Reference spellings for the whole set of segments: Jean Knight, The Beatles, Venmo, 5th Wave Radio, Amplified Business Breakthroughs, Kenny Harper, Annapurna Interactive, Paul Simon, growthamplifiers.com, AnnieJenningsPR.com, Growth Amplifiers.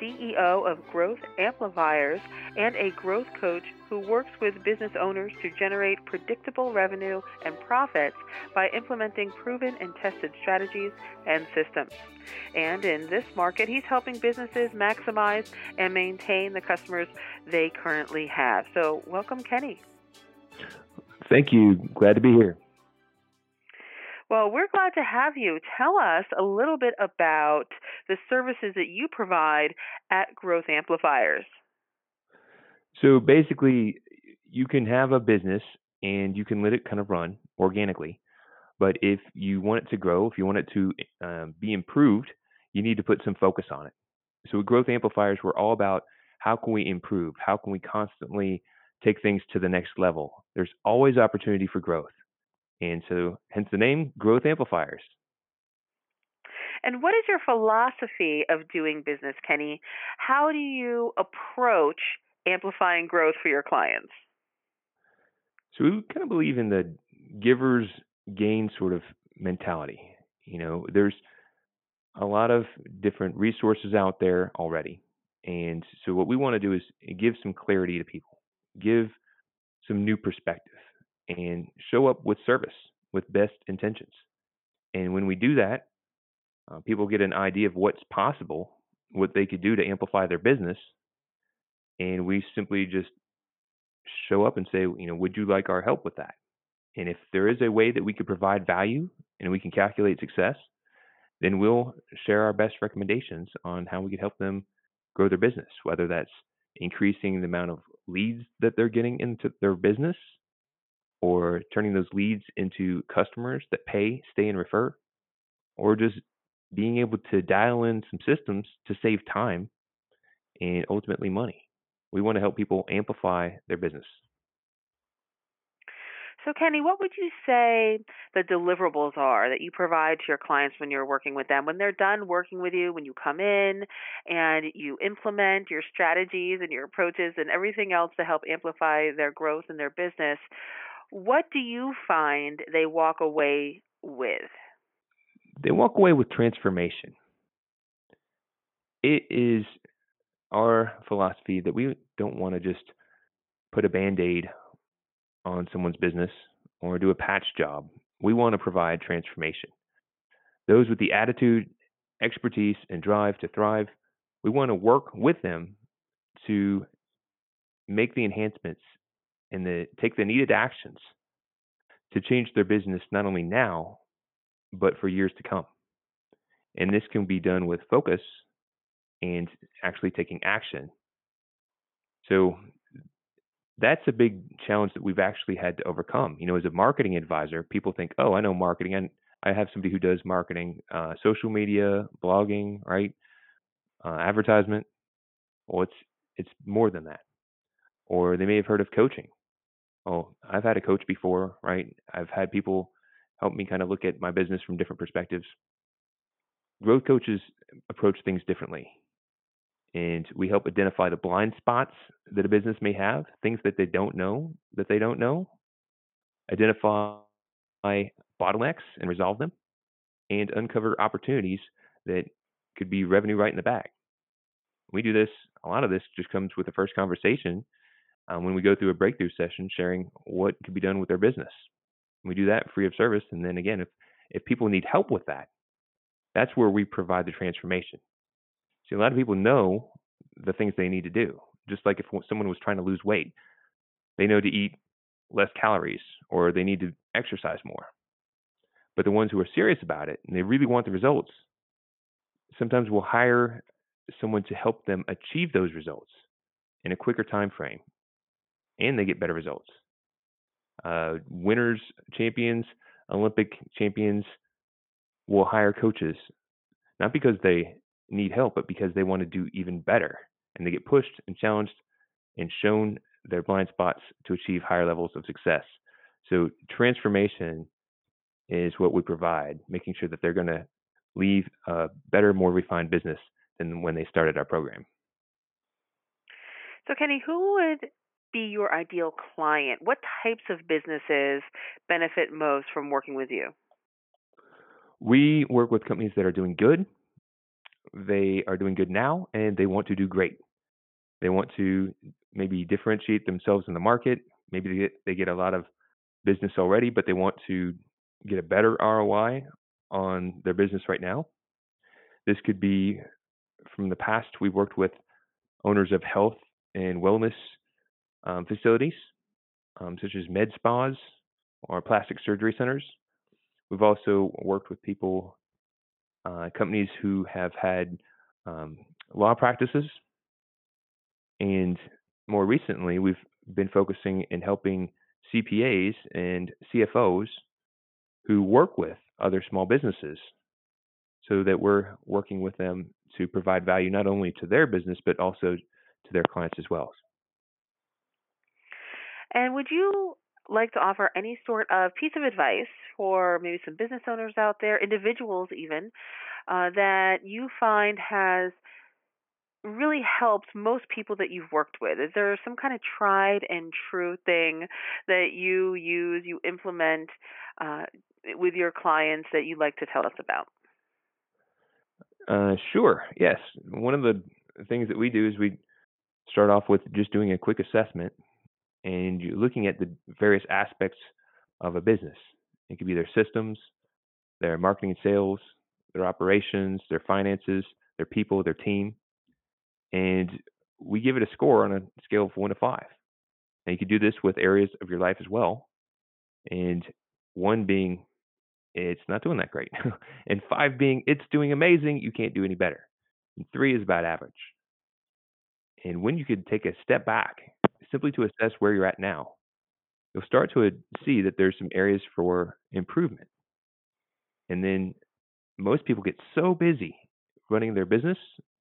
CEO of Growth Amplifiers and a growth coach who works with business owners to generate predictable revenue and profits by implementing proven and tested strategies and systems. And in this market, he's helping businesses maximize and maintain the customers they currently have. So welcome, Kenny. Thank you. Glad to be here. Well, we're glad to have you. Tell us a little bit about the services that you provide at Growth Amplifiers. So basically, you can have a business and you can let it kind of run organically. But if you want it to grow, if you want it to be improved, you need to put some focus on it. So with Growth Amplifiers, we're all about how can we improve? How can we constantly take things to the next level? There's always opportunity for growth. And so, hence the name, Growth Amplifiers. And what is your philosophy of doing business, Kenny? How do you approach amplifying growth for your clients? So we kind of believe in the giver's gain sort of mentality. You know, there's a lot of different resources out there already. And so what we want to do is give some clarity to people, give some new perspective, and show up with service, with best intentions. And when we do that, people get an idea of what's possible, what they could do to amplify their business. And we simply just show up and say, you know, would you like our help with that? And if there is a way that we could provide value and we can calculate success, then we'll share our best recommendations on how we could help them grow their business, whether that's increasing the amount of leads that they're getting into their business, or turning those leads into customers that pay, stay, and refer, or just being able to dial in some systems to save time and ultimately money. We want to help people amplify their business. So, Kenny, what would you say the deliverables are that you provide to your clients when you're working with them? When they're done working with you, when you come in and you implement your strategies and your approaches and everything else to help amplify their growth and their business, what do you find they walk away with? They walk away with transformation. It is our philosophy that we don't want to just put a Band-Aid on someone's business or do a patch job. We want to provide transformation. Those with the attitude, expertise, and drive to thrive, we want to work with them to make the enhancements and take the needed actions to change their business not only now, but for years to come. And this can be done with focus and actually taking action. So that's a big challenge that we've actually had to overcome. You know, as a marketing advisor, people think, oh, I know marketing. And I have somebody who does marketing, social media, blogging, right? Advertisement. Well, it's more than that. Or they may have heard of coaching. Oh, I've had a coach before, right? I've had people help me kind of look at my business from different perspectives. Growth coaches approach things differently. And we help identify the blind spots that a business may have, things that they don't know, identify bottlenecks and resolve them, and uncover opportunities that could be revenue right in the bag. We do this, a lot of this just comes with the first conversation. When we go through a breakthrough session, sharing what could be done with their business. We do that free of service. And then again, if people need help with that, that's where we provide the transformation. See, a lot of people know the things they need to do. Just like if someone was trying to lose weight, they know to eat less calories or they need to exercise more. But the ones who are serious about it and they really want the results, sometimes we'll hire someone to help them achieve those results in a quicker time frame. And they get better results. Winners, champions, Olympic champions will hire coaches, not because they need help, but because they want to do even better. And they get pushed and challenged and shown their blind spots to achieve higher levels of success. So transformation is what we provide, making sure that they're going to leave a better, more refined business than when they started our program. So Kenny, who would be your ideal client? What types of businesses benefit most from working with you? We work with companies that are doing good. They are doing good now, and they want to do great. They want to maybe differentiate themselves in the market. Maybe they get a lot of business already, but they want to get a better ROI on their business right now. This could be, from the past, we've worked with owners of health and wellness facilities, such as med spas or plastic surgery centers. We've also worked with people, companies who have had law practices. And more recently, we've been focusing in helping CPAs and CFOs who work with other small businesses, so that we're working with them to provide value not only to their business, but also to their clients as well. And would you like to offer any sort of piece of advice for maybe some business owners out there, individuals even, that you find has really helped most people that you've worked with? Is there some kind of tried and true thing that you use, you implement with your clients that you'd like to tell us about? Sure. Yes. One of the things that we do is we start off with just doing a quick assessment, and you're looking at the various aspects of a business. It could be their systems, their marketing and sales, their operations, their finances, their people, their team. And we give it a score on a scale of 1 to 5. And you can do this with areas of your life as well. And 1 being, it's not doing that great. And 5 being, it's doing amazing, you can't do any better. And 3 is about average. And when you could take a step back, simply to assess where you're at now, you'll start to see that there's some areas for improvement. And then most people get so busy running their business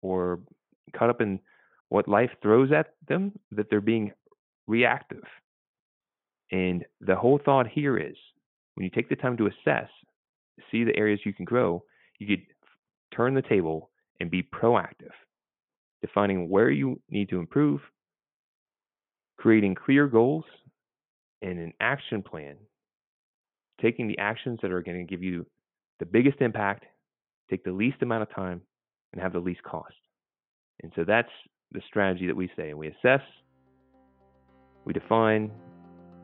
or caught up in what life throws at them that they're being reactive. And the whole thought here is, when you take the time to assess, see the areas you can grow, you could turn the table and be proactive, defining where you need to improve, creating clear goals and an action plan, taking the actions that are going to give you the biggest impact, take the least amount of time, and have the least cost. And so that's the strategy that we say. And we assess, we define,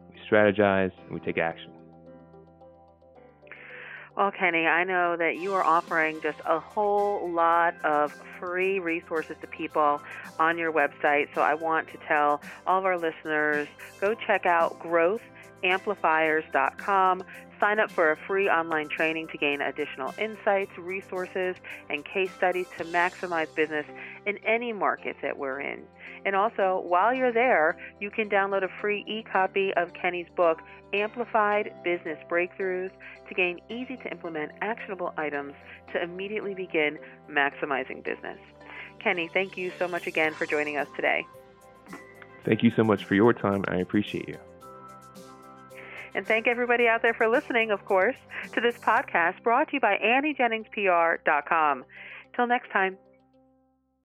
we strategize, and we take action. Well, Kenny, I know that you are offering just a whole lot of free resources to people on your website. So I want to tell all of our listeners, go check out growthamplifiers.com. Sign up for a free online training to gain additional insights, resources, and case studies to maximize business in any market that we're in. And also, while you're there, you can download a free e-copy of Kenny's book, Amplified Business Breakthroughs, to gain easy-to-implement actionable items to immediately begin maximizing business. Kenny, thank you so much again for joining us today. Thank you so much for your time. I appreciate you. And thank everybody out there for listening, of course, to this podcast brought to you by AnnieJenningsPR.com. Till next time.